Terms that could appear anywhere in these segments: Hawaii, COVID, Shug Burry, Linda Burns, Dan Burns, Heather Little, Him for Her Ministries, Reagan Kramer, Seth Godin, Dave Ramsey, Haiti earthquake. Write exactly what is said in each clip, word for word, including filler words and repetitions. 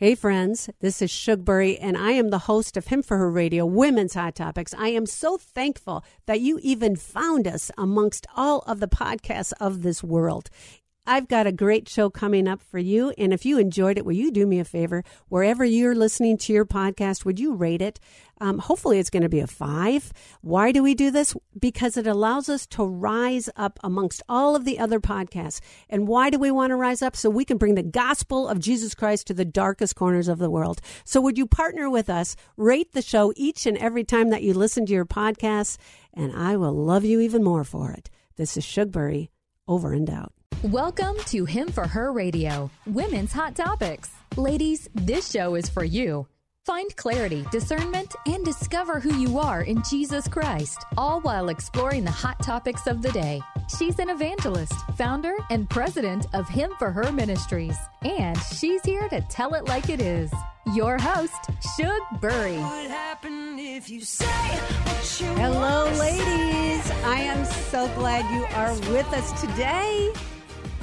Hey friends, this is Shug Burry, and I am the host of Him for Her Radio, Women's Hot Topics. I am so thankful that you even found us amongst all of the podcasts of this world. I've got a great show coming up for you, and if you enjoyed it, will you do me a favor? Wherever you're listening to your podcast, would you rate it? Um, hopefully it's going to be a five. Why do we do this? Because it allows us to rise up amongst all of the other podcasts. And why do we want to rise up? So we can bring the gospel of Jesus Christ to the darkest corners of the world. So would you partner with us? Rate the show each and every time that you listen to your podcasts, and I will love you even more for it. This is Shug Burry, over and out. Welcome to Him for Her Radio, Women's Hot Topics. Ladies, this show is for you. Find clarity, discernment, and discover who you are in Jesus Christ, all while exploring the hot topics of the day. She's an evangelist, founder, and president of Him for Her Ministries, and she's here to tell it like it is. Your host, Shug Burry. What happened if you say what you Hello, ladies. I am so glad you are with us today.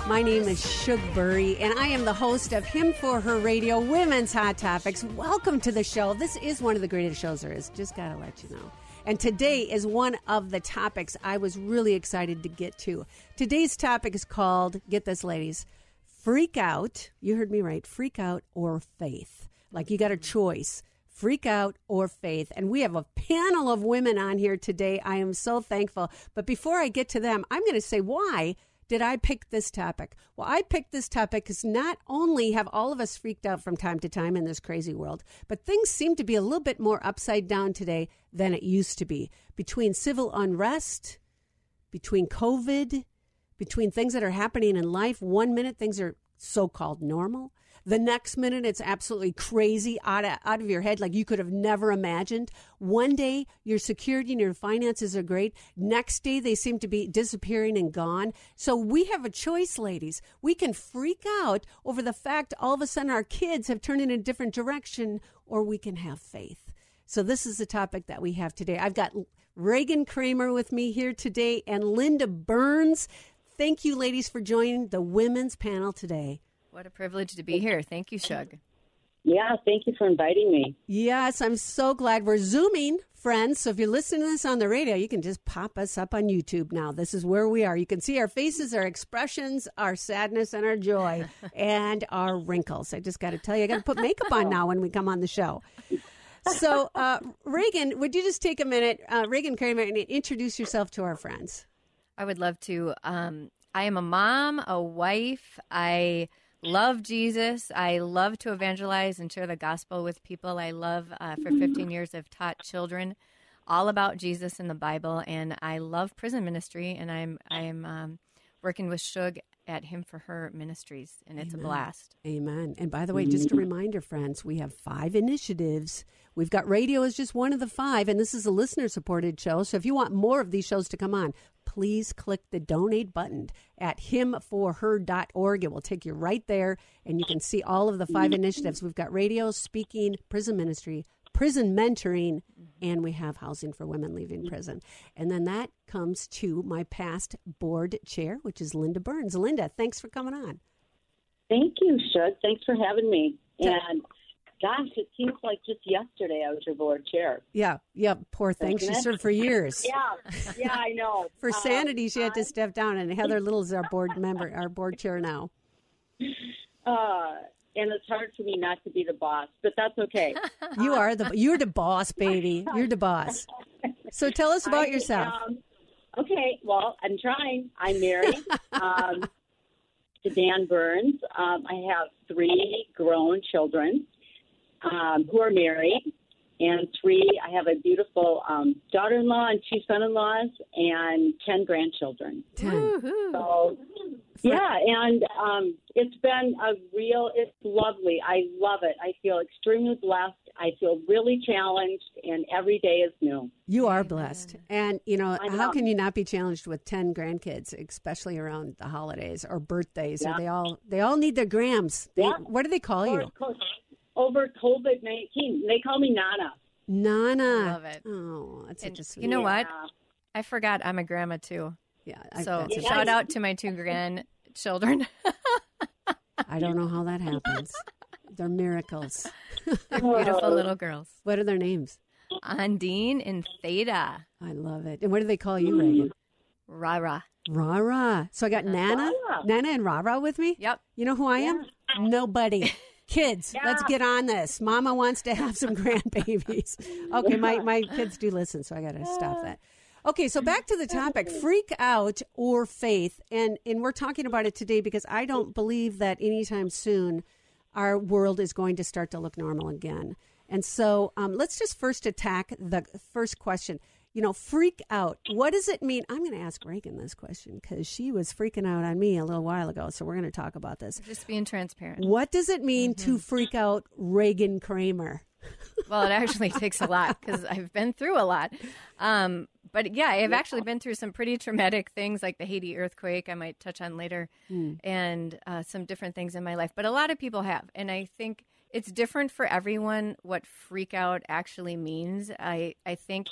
My name is Shug Burry, and I am the host of Him for Her Radio, Women's Hot Topics. Welcome to the show. This is one of the greatest shows there is. Just got to let you know. And today is one of the topics I was really excited to get to. Today's topic is called, get this, ladies, freak out. You heard me right. Freak out or faith. Like you got a choice. Freak out or faith. And we have a panel of women on here today. I am so thankful. But before I get to them, I'm going to say why did I pick this topic? Well, I picked this topic because not only have all of us freaked out from time to time in this crazy world, but things seem to be a little bit more upside down today than it used to be. Between civil unrest, between COVID, between things that are happening in life, one minute things are so-called normal. The next minute, it's absolutely crazy, out of, out of your head, like you could have never imagined. One day, your security and your finances are great. Next day, they seem to be disappearing and gone. So we have a choice, ladies. We can freak out over the fact all of a sudden our kids have turned in a different direction, or we can have faith. So this is the topic that we have today. I've got Reagan Kramer with me here today and Linda Burns. Thank you, ladies, for joining the women's panel today. What a privilege to be here. Thank you, Shug. Yeah, thank you for inviting me. Yes, I'm so glad we're Zooming, friends. So if you're listening to this on the radio, you can just pop us up on YouTube now. This is where we are. You can see our faces, our expressions, our sadness, and our joy, and our wrinkles. I just got to tell you, I got to put makeup on now when we come on the show. So, uh, Reagan, would you just take a minute, uh, Reagan Kramer, and introduce yourself to our friends? I would love to. Um, I am a mom, a wife. I... love Jesus. I love to evangelize and share the gospel with people. I love, uh, for fifteen years, I've taught children all about Jesus and the Bible, and I love prison ministry, and I'm I'm um, working with Shug at Him for Her Ministries, and it's Amen. A blast. Amen. And by the way, just a reminder, friends, we have five initiatives. We've got radio as just one of the five, and this is a listener-supported show, so if you want more of these shows to come on, please click the donate button at him for her dot org. It will take you right there, and you can see all of the five initiatives. We've got radio, speaking, prison ministry, prison mentoring, and we have housing for women leaving prison. And then that comes to my past board chair, which is Linda Burns. Linda, thanks for coming on. Thank you, Shug. Thanks for having me. And gosh, it seems like just yesterday I was your board chair. Yeah, yeah, poor thing. She served for years. Yeah, yeah, I know. For sanity, um, she had to step down, and Heather Little is our board member, our board chair now. Uh, and it's hard for me not to be the boss, but that's okay. You are the you're the boss, baby. You're the boss. So tell us about I, yourself. Um, okay, well, I'm trying. I'm married. um, to Dan Burns. Um, I have three grown children. Um, who are married, and three, I have a beautiful um, daughter-in-law and two son-in-laws and ten grandchildren. Ten. So, yeah, and um, it's been a real, it's lovely. I love it. I feel extremely blessed. I feel really challenged, and every day is new. You are blessed. And, you know, I know. How can you not be challenged with ten grandkids, especially around the holidays or birthdays? Yeah. Or they all they all need their grams. They, yeah. What do they call you? Over COVID nineteen. They call me Nana. Nana. I love it. Oh, that's and such a sweet. You know yeah. what? I forgot I'm a grandma, too. Yeah. I, so yeah, shout I, out to my two grandchildren. I don't know how that happens. They're miracles. They're beautiful little girls. What are their names? Undine and Theta. I love it. And what do they call you, Reagan? Rara. Rara. So I got Nana, Nana and Rara with me? Yep. You know who I am? Yeah. Nobody. Kids, yeah. Let's get on this. Mama wants to have some grandbabies. Okay, my, my kids do listen, so I got to stop that. Okay, so back to the topic, freak out or faith. And, and we're talking about it today because I don't believe that anytime soon our world is going to start to look normal again. And so um, let's just first attack the first question. You know, freak out. What does it mean? I'm going to ask Reagan this question because she was freaking out on me a little while ago. So we're going to talk about this. Just being transparent. What does it mean mm-hmm. to freak out Reagan Kramer? Well, it actually takes a lot because I've been through a lot. Um, but yeah, I've actually been through some pretty traumatic things like the Haiti earthquake I might touch on later mm. and uh, some different things in my life. But a lot of people have. And I think it's different for everyone what freak out actually means. I, I think...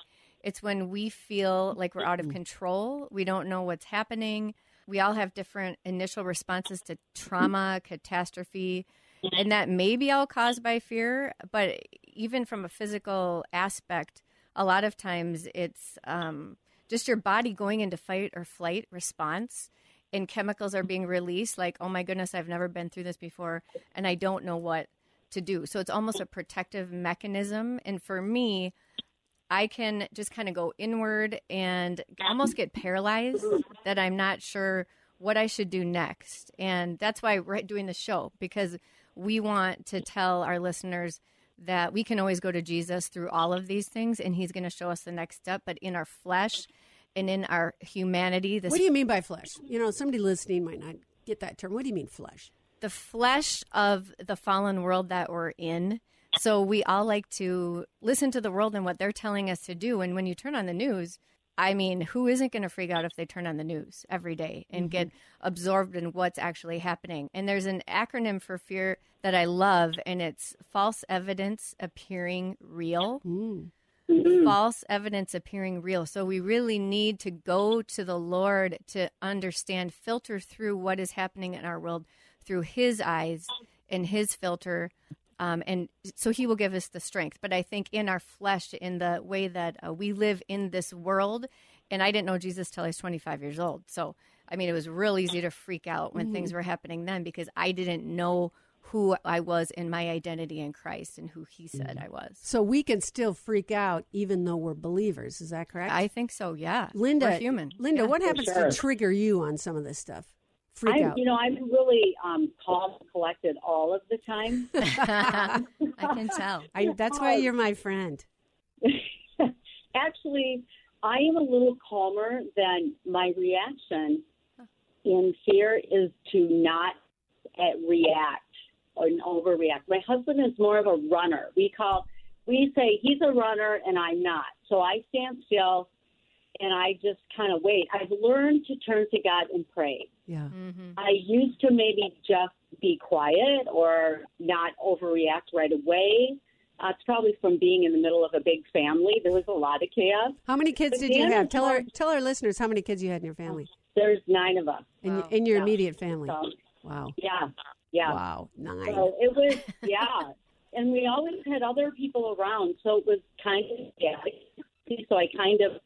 It's when we feel like we're out of control. We don't know what's happening. We all have different initial responses to trauma, catastrophe, and that may be all caused by fear. But even from a physical aspect, a lot of times it's um, just your body going into fight or flight response, and chemicals are being released like, oh, my goodness, I've never been through this before, and I don't know what to do. So it's almost a protective mechanism. And for me, I can just kind of go inward and almost get paralyzed that I'm not sure what I should do next. And that's why we're doing the show, because we want to tell our listeners that we can always go to Jesus through all of these things, and he's going to show us the next step. But in our flesh and in our humanity. This... What do you mean by flesh? You know, somebody listening might not get that term. What do you mean flesh? The flesh of the fallen world that we're in. So we all like to listen to the world and what they're telling us to do. And when you turn on the news, I mean, who isn't going to freak out if they turn on the news every day and mm-hmm. get absorbed in what's actually happening? And there's an acronym for fear that I love, and it's false evidence appearing real. Mm. Mm-hmm. False evidence appearing real. So we really need to go to the Lord to understand, filter through what is happening in our world through his eyes and his filter. Um, and so he will give us the strength. But I think in our flesh, in the way that uh, we live in this world, and I didn't know Jesus till I was twenty-five years old. So, I mean, it was real easy to freak out when mm-hmm. things were happening then, because I didn't know who I was and my identity in Christ and who he said mm-hmm. I was. So we can still freak out even though we're believers. Is that correct? I think so, yeah. Linda, we're human. Linda, yeah. What happens sure. to trigger you on some of this stuff? I, you know, I'm really um, calm, collected all of the time. I can tell. I, that's why you're my friend. Actually, I am a little calmer than my reaction in fear is to not uh, react or overreact. My husband is more of a runner. We call, we say he's a runner and I'm not. So I stand still. And I just kind of wait. I've learned to turn to God and pray. Yeah. Mm-hmm. I used to maybe just be quiet or not overreact right away. Uh, it's probably from being in the middle of a big family. There was a lot of chaos. How many kids but did you have? Tell our tell our listeners how many kids you had in your family. There's nine of us. In, wow. in your yeah. immediate family. So, wow. Yeah. Yeah. Wow. Nine. So it was, yeah. And we always had other people around. So it was kind of, yeah. So I kind of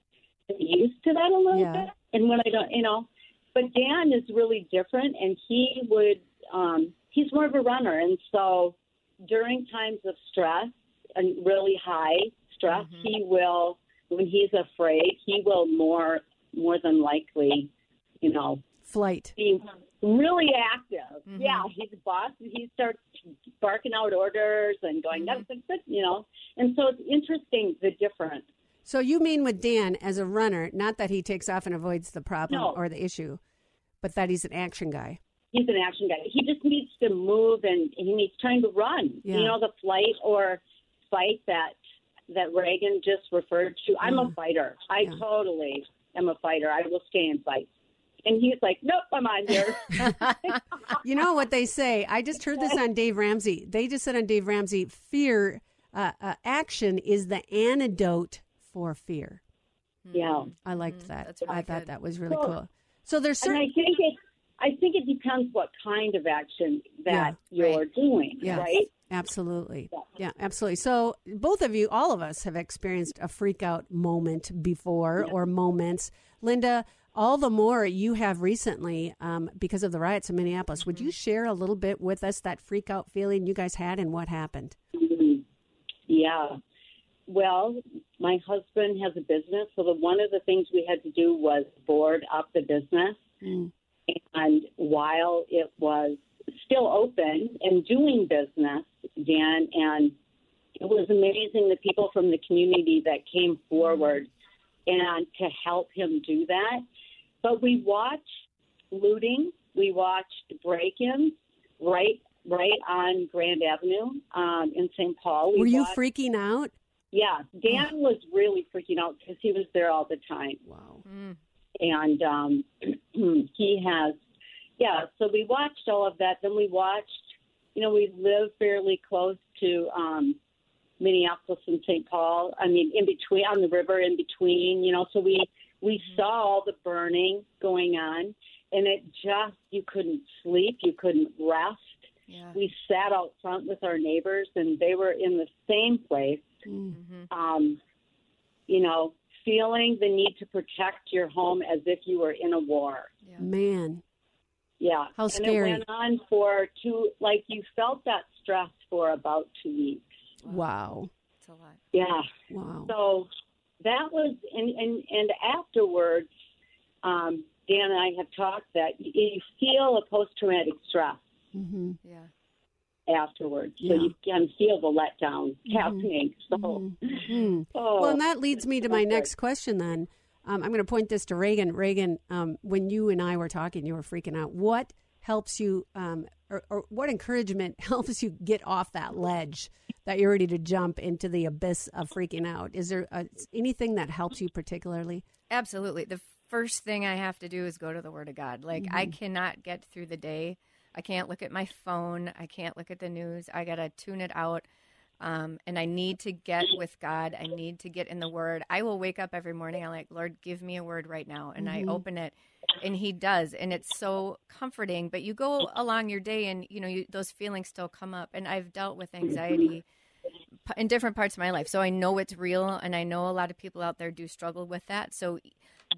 used to that a little yeah. bit, and when I don't, you know, but Dan is really different, and he would, um, he's more of a runner, and so during times of stress, and really high stress, mm-hmm. he will, when he's afraid, he will more, more than likely, you know, flight, be really active, mm-hmm. yeah, he's a boss, and he starts barking out orders, and going, mm-hmm. that's good, you know, and so it's interesting, the difference. So you mean with Dan as a runner, not that he takes off and avoids the problem no. or the issue, but that he's an action guy. He's an action guy. He just needs to move and he needs time to run. Yeah. You know, the flight or fight that that Reagan just referred to. I'm yeah. a fighter. I yeah. totally am a fighter. I will stay and fight. And he's like, nope, I'm on here. You know what they say? I just heard this on Dave Ramsey. They just said on Dave Ramsey, fear uh, uh, action is the antidote for fear. Yeah. I liked that. That's really I thought good. That was really so, cool. So there's certain... And I think it, I think it depends what kind of action that yeah, you're right. doing, yes. right? Absolutely. Yeah. yeah, absolutely. So both of you, all of us have experienced a freak out moment before yeah. or moments. Linda, all the more you have recently um, because of the riots in Minneapolis. Mm-hmm. Would you share a little bit with us that freak out feeling you guys had and what happened? Mm-hmm. Yeah. Well, my husband has a business. So the, one of the things we had to do was board up the business. Mm. And while it was still open and doing business, Dan, and it was amazing the people from the community that came forward and to help him do that. But we watched looting, we watched break-ins right right on Grand Avenue um, in Saint Paul. We Were you watched, freaking out? Yeah, Dan oh. was really freaking out because he was there all the time. Wow. Mm. And um, he has, yeah, so we watched all of that. Then we watched, you know, we live fairly close to um, Minneapolis and Saint Paul. I mean, in between, on the river in between, you know, so we, we mm-hmm. saw all the burning going on. And it just, you couldn't sleep, you couldn't rest. Yeah. We sat out front with our neighbors, and they were in the same place, mm-hmm. um, you know, feeling the need to protect your home as if you were in a war. Yeah. Man. Yeah. How scary. And it went on for two, like you felt that stress for about two weeks. Wow. That's a lot. Yeah. Wow. So that was, and, and, and afterwards, um, Dan and I have talked that you feel a post-traumatic stress. Mm-hmm. Yeah. Afterwards, so yeah. you can feel the letdown mm-hmm. happening. So, mm-hmm. oh, well, and that leads me to my next question. Then um, I'm going to point this to Reagan. Reagan, um, when you and I were talking, you were freaking out. What helps you, um, or, or what encouragement helps you get off that ledge that you're ready to jump into the abyss of freaking out? Is there a, anything that helps you particularly? Absolutely. The first thing I have to do is go to the Word of God. Like mm-hmm. I cannot get through the day. I can't look at my phone. I can't look at the news. I got to tune it out. Um, and I need to get with God. I need to get in the Word. I will wake up every morning. I'm like, Lord, give me a word right now. And mm-hmm. I open it, and He does. And it's so comforting. But you go along your day, and, you know, you, those feelings still come up. And I've dealt with anxiety in different parts of my life. So I know it's real, and I know a lot of people out there do struggle with that. So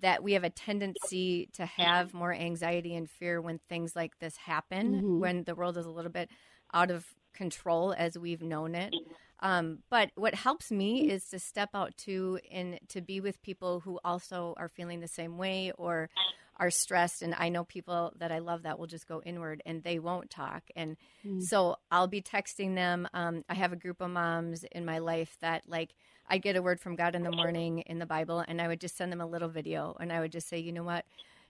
that we have a tendency to have more anxiety and fear when things like this happen, mm-hmm. when the world is a little bit out of control as we've known it. Um, but what helps me is to step out to and to be with people who also are feeling the same way or are stressed. And I know people that I love that will just go inward and they won't talk. And mm-hmm. so I'll be texting them. Um, I have a group of moms in my life that like, I get a word from God in the morning in the Bible, and I would just send them a little video, and I would just say, you know what?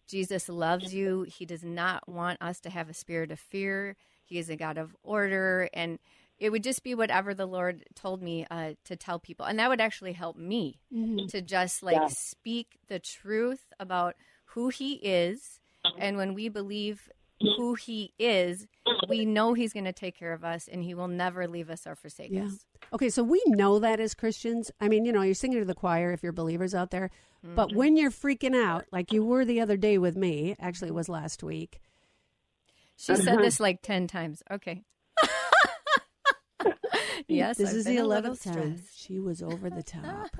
Jesus loves you. He does not want us to have a spirit of fear. He is a God of order. And it would just be whatever the Lord told me uh, to tell people. And that would actually help me mm-hmm. to just like yeah. speak the truth about who He is. And when we believe who He is, we know He's going to take care of us, and He will never leave us or forsake yeah. us. Okay, so we know that as Christians. I mean, you know, you're singing to the choir if you're believers out there. Mm-hmm. But when you're freaking out, like you were the other day with me, actually it was last week. She uh-huh. said this like ten times. Okay. Yes, this I've is the eleventh time. She was over the top.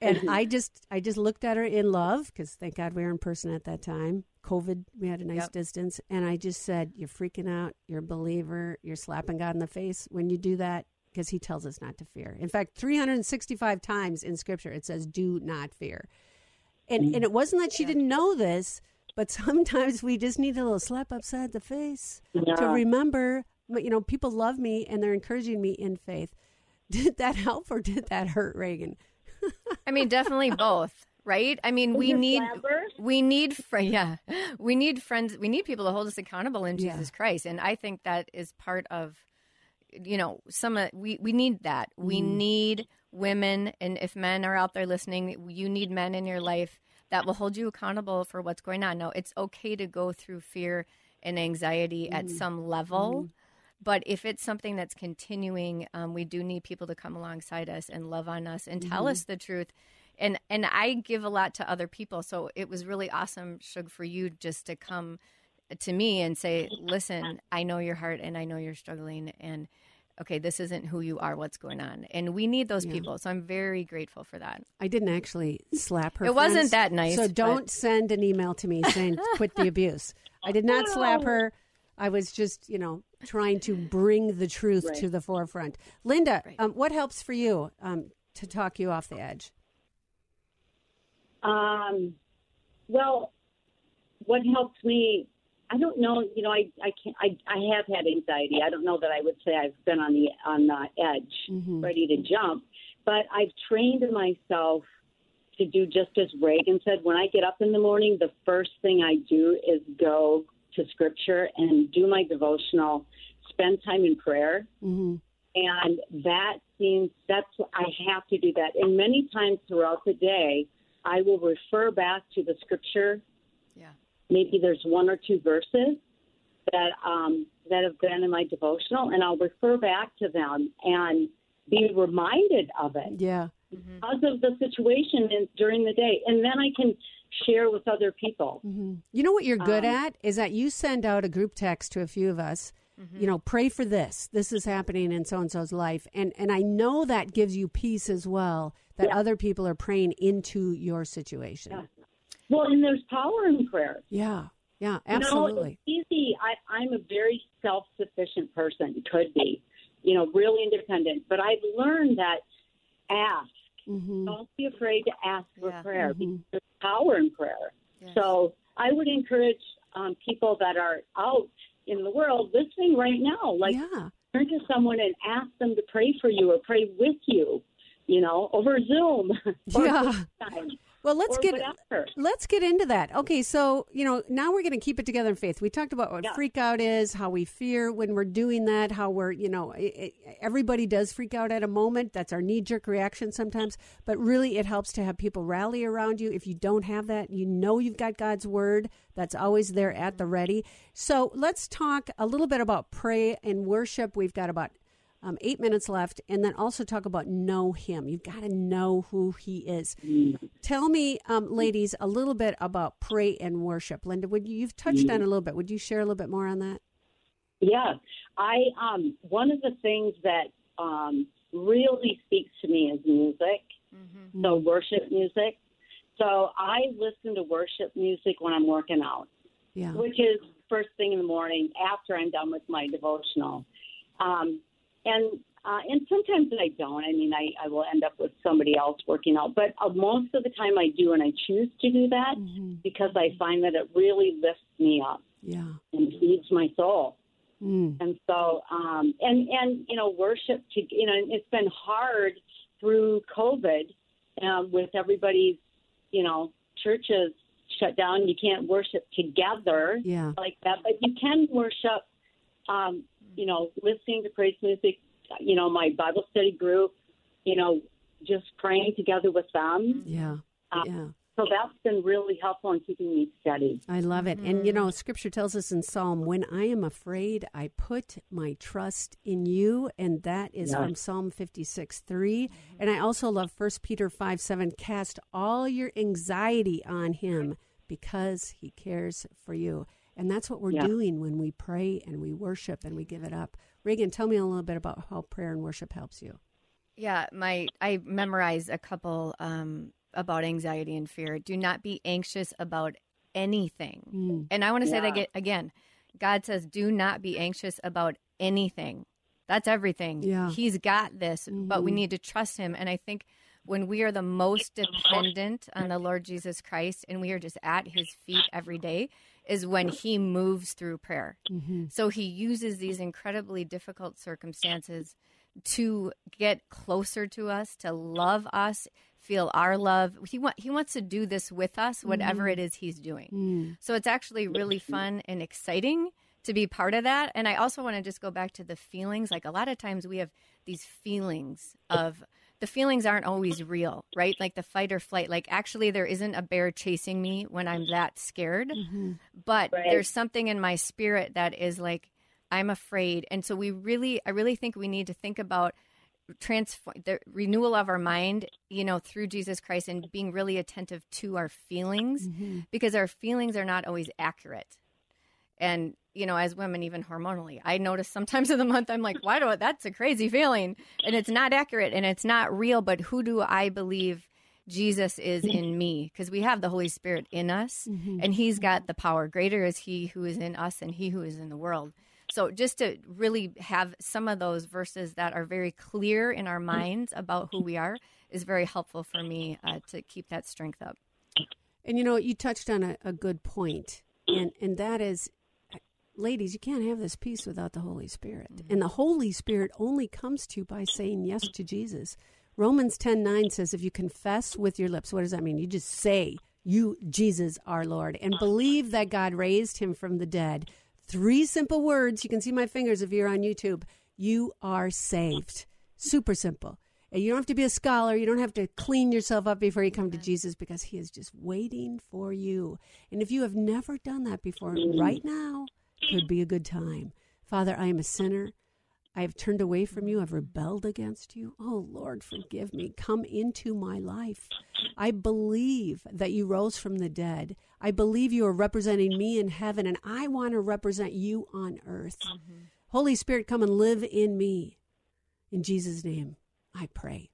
And I just I just looked at her in love, because thank God we were in person at that time. COVID, we had a nice yep. distance. And I just said, you're freaking out. You're a believer. You're slapping God in the face when you do that, because He tells us not to fear. In fact, three hundred sixty-five times in Scripture, it says, do not fear. And mm-hmm. and it wasn't that she yeah. didn't know this, but sometimes we just need a little slap upside the face yeah. to remember, you know, people love me and they're encouraging me in faith. Did that help or did that hurt, Reagan? I mean, definitely both. Right? I mean, we need, we need, fr- yeah, we need friends. We need people to hold us accountable in Jesus yeah. Christ. And I think that is part of, you know, some, uh, we, we need that. Mm. We need women. And if men are out there listening, you need men in your life that will hold you accountable for what's going on. Now, it's okay to go through fear and anxiety mm. at some level. Mm. But if it's something that's continuing, um, we do need people to come alongside us and love on us and mm. tell us the truth. And and I give a lot to other people, so it was really awesome, Shug, for you just to come to me and say, listen, I know your heart and I know you're struggling, and okay, this isn't who you are, what's going on. And we need those yeah. people. So I'm very grateful for that. I didn't actually slap her. It friends, wasn't that nice. So don't but... send an email to me saying, quit the abuse. I did not slap her. I was just, you know, trying to bring the truth right. to the forefront. Linda, right. um, what helps for you um, to talk you off the edge? Um, well, what helps me, I don't know, you know, I, I can't, I, I have had anxiety. I don't know that I would say I've been on the, on the edge, mm-hmm. ready to jump, but I've trained myself to do just as Reagan said. When I get up in the morning, the first thing I do is go to scripture and do my devotional, spend time in prayer. Mm-hmm. And that seems, that's, I have to do that. And many times throughout the day, I will refer back to the scripture. Yeah. Maybe there's one or two verses that um, that have been in my devotional, and I'll refer back to them and be reminded of it. Yeah. Mm-hmm. Because of the situation in, during the day. And then I can share with other people. Mm-hmm. You know what you're good um, at is that you send out a group text to a few of us, mm-hmm. you know, pray for this. This is happening in so-and-so's life. And, and I know that gives you peace as well, that yeah. other people are praying into your situation. Yeah. Well, and there's power in prayer. Yeah, yeah, absolutely. You know, it's easy. I, I'm a very self-sufficient person, could be, you know, really independent. But I've learned that ask. Mm-hmm. Don't be afraid to ask for yeah. prayer. Mm-hmm. Because there's power in prayer. Yes. So I would encourage um, people that are out in the world listening right now, like yeah. turn to someone and ask them to pray for you or pray with you, you know, over Zoom. Yeah. Well, let's get let's get into that. Okay, so, you know, now we're going to keep it together in faith. We talked about what yeah. freak out is, how we fear when we're doing that, how we're, you know, it, it, everybody does freak out at a moment. That's our knee-jerk reaction sometimes. But really it helps to have people rally around you. If you don't have that, you know you've got God's word. That's always there at the ready. So let's talk a little bit about pray and worship. We've got about Um, eight minutes left, and then also talk about know him. You've got to know who he is. Mm-hmm. Tell me, um, ladies, a little bit about pray and worship. Linda, would you, you've touched mm-hmm. on a little bit. Would you share a little bit more on that? Yeah. I um, one of the things that um, really speaks to me is music, mm-hmm. so worship music. So I listen to worship music when I'm working out, yeah. which is first thing in the morning after I'm done with my devotional. Um And uh, and sometimes I don't. I mean, I, I will end up with somebody else working out. But uh, most of the time I do, and I choose to do that mm-hmm. because I find that it really lifts me up yeah. and feeds my soul. Mm. And so, um, and, and, you know, worship, to, you know, it's been hard through COVID uh, with everybody's, you know, churches shut down. You can't worship together yeah. like that. But you can worship Um, you know, listening to praise music, you know, my Bible study group, you know, just praying together with them. Yeah, um, yeah. So that's been really helpful in keeping me steady. I love it. Mm-hmm. And, you know, Scripture tells us in Psalm, when I am afraid, I put my trust in you. And that is yes. from Psalm fifty-six, three. Mm-hmm. And I also love First Peter five, seven, cast all your anxiety on him because he cares for you. And that's what we're yeah. doing when we pray and we worship and we give it up. Reagan, tell me a little bit about how prayer and worship helps you. Yeah, my I memorized a couple um, about anxiety and fear. Do not be anxious about anything. Mm. And I want to yeah. say that again. God says, do not be anxious about anything. That's everything. Yeah. He's got this, mm-hmm. but we need to trust him. And I think when we are the most dependent on the Lord Jesus Christ and we are just at his feet every day, is when he moves through prayer. Mm-hmm. So he uses these incredibly difficult circumstances to get closer to us, to love us, feel our love. He wa- he wants to do this with us, whatever mm-hmm. it is he's doing. Mm-hmm. So it's actually really fun and exciting to be part of that. And I also want to just go back to the feelings. Like a lot of times we have these feelings of... The feelings aren't always real, right? Like the fight or flight. Like actually there isn't a bear chasing me when I'm that scared. Mm-hmm. But right. there's something in my spirit that is like, I'm afraid. And so we really, I really think we need to think about transform the renewal of our mind, you know, through Jesus Christ and being really attentive to our feelings mm-hmm. because our feelings are not always accurate. And you know, as women, even hormonally. I notice sometimes in the month, I'm like, why do I, that's a crazy feeling. And it's not accurate and it's not real. But who do I believe Jesus is in me? Because we have the Holy Spirit in us, mm-hmm. and he's got the power. Greater is he who is in us than he who is in the world. So just to really have some of those verses that are very clear in our minds about who we are is very helpful for me uh, to keep that strength up. And, you know, you touched on a, a good point, and, and that is, ladies, you can't have this peace without the Holy Spirit. Mm-hmm. And the Holy Spirit only comes to you by saying yes to Jesus. Romans ten nine says, if you confess with your lips, what does that mean? You just say, you, Jesus, our Lord, and believe that God raised him from the dead. Three simple words. You can see my fingers if you're on YouTube. You are saved. Super simple. And you don't have to be a scholar. You don't have to clean yourself up before you come to Jesus, because he is just waiting for you. And if you have never done that before, right now could be a good time. Father, I am a sinner. I have turned away from you. I've rebelled against you. Oh, Lord, forgive me. Come into my life. I believe that you rose from the dead. I believe you are representing me in heaven, and I want to represent you on earth. Mm-hmm. Holy Spirit, come and live in me. In Jesus' name, I pray.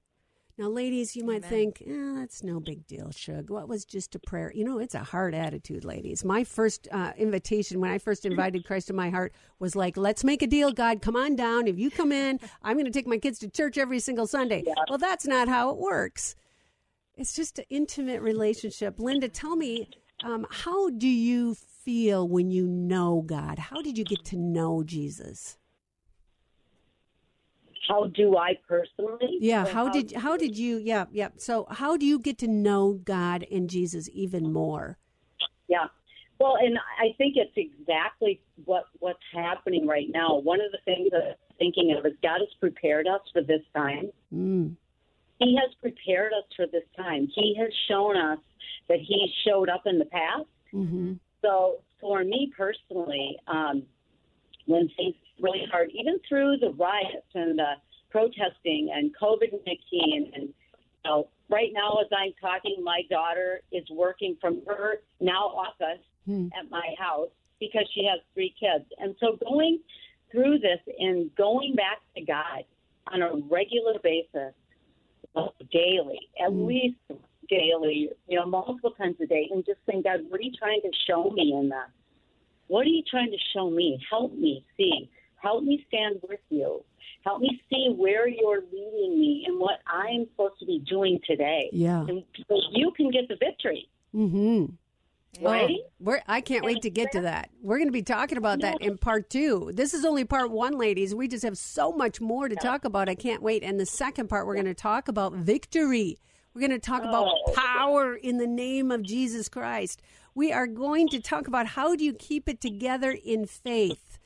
Now, ladies, you might Amen. think, eh, that's no big deal, Shug. What was just a prayer? You know, it's a hard attitude, ladies. My first uh, invitation, when I first invited Christ to my heart, was like, let's make a deal, God. Come on down. If you come in, I'm going to take my kids to church every single Sunday. Yeah. Well, that's not how it works. It's just an intimate relationship. Linda, tell me, um, how do you feel when you know God? How did you get to know Jesus? How do I personally? Yeah. How, how did how did you? Yeah. Yeah. So how do you get to know God and Jesus even more? Yeah. Well, and I think it's exactly what what's happening right now. One of the things that I'm thinking of is God has prepared us for this time. Mm. He has prepared us for this time. He has shown us that he showed up in the past. Mm-hmm. So for me personally, um, when things really hard, even through the riots and the protesting and COVID nineteen. And you know, right now, as I'm talking, my daughter is working from her now office hmm. at my house because she has three kids. And so going through this and going back to God on a regular basis, daily, at hmm. least daily, you know, multiple times a day, and just saying, God, what are you trying to show me in this? What are you trying to show me? Help me see. Help me stand with you. Help me see where you're leading me and what I'm supposed to be doing today. Yeah. And so you can get the victory. Mm-hmm. Right? Oh, we're, I can't and wait to get to that. We're going to be talking about that in part two. This is only part one, ladies. We just have so much more to talk about. I can't wait. And the second part, we're going to talk about victory. We're going to talk about oh. power in the name of Jesus Christ. We are going to talk about how do you keep it together in faith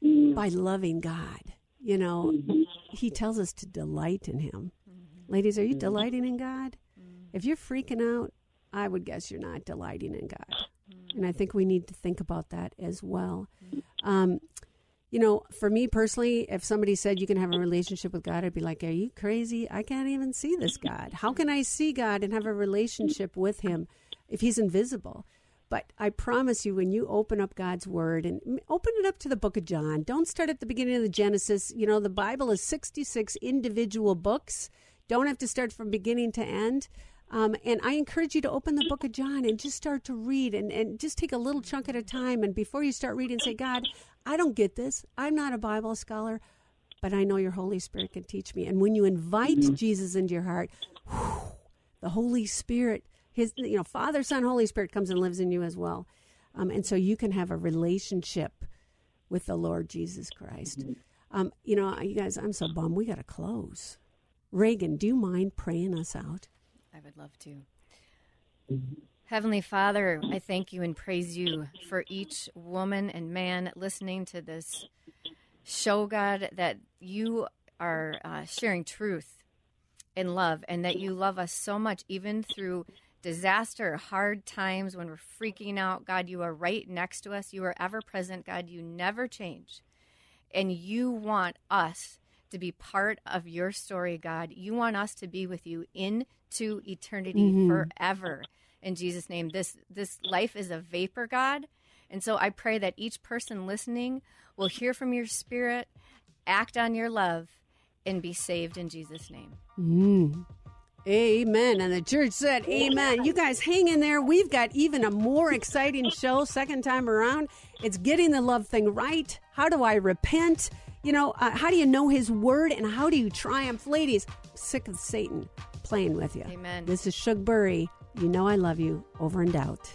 yeah. by loving God. You know, mm-hmm. he tells us to delight in him. Mm-hmm. Ladies, are you delighting in God? Mm-hmm. If you're freaking out, I would guess you're not delighting in God. Mm-hmm. And I think we need to think about that as well. Mm-hmm. Um, you know, for me personally, if somebody said you can have a relationship with God, I'd be like, are you crazy? I can't even see this God. How can I see God and have a relationship with him if he's invisible? But I promise you, when you open up God's word and open it up to the book of John, don't start at the beginning of the Genesis. You know, the Bible is sixty-six individual books. Don't have to start from beginning to end. Um, and I encourage you to open the book of John and just start to read and, and just take a little chunk at a time. And before you start reading, say, God, I don't get this. I'm not a Bible scholar, but I know your Holy Spirit can teach me. And when you invite mm-hmm. Jesus into your heart, whew, the Holy Spirit, His, you know, Father, Son, Holy Spirit comes and lives in you as well. Um, and so you can have a relationship with the Lord Jesus Christ. Mm-hmm. Um, you know, you guys, I'm so bummed. We got to close. Reagan, do you mind praying us out? I would love to. Mm-hmm. Heavenly Father, I thank you and praise you for each woman and man listening to this show, God, that you are uh, sharing truth and love, and that you love us so much, even through disaster, hard times when we're freaking out. God, you are right next to us. You are ever present, God. You never change. And you want us to be part of your story, God. You want us to be with you into eternity mm-hmm. forever. In Jesus' name, this this life is a vapor, God. And so I pray that each person listening will hear from your spirit, act on your love, and be saved in Jesus' name. Mm. Amen. And the church said, amen. You guys hang in there. We've got even a more exciting show second time around. It's getting the love thing right. How do I repent? You know, uh, how do you know his word, and how do you triumph? Ladies, I'm sick of Satan playing with you. Amen. This is Shug Burry. You know I love you. Over and out.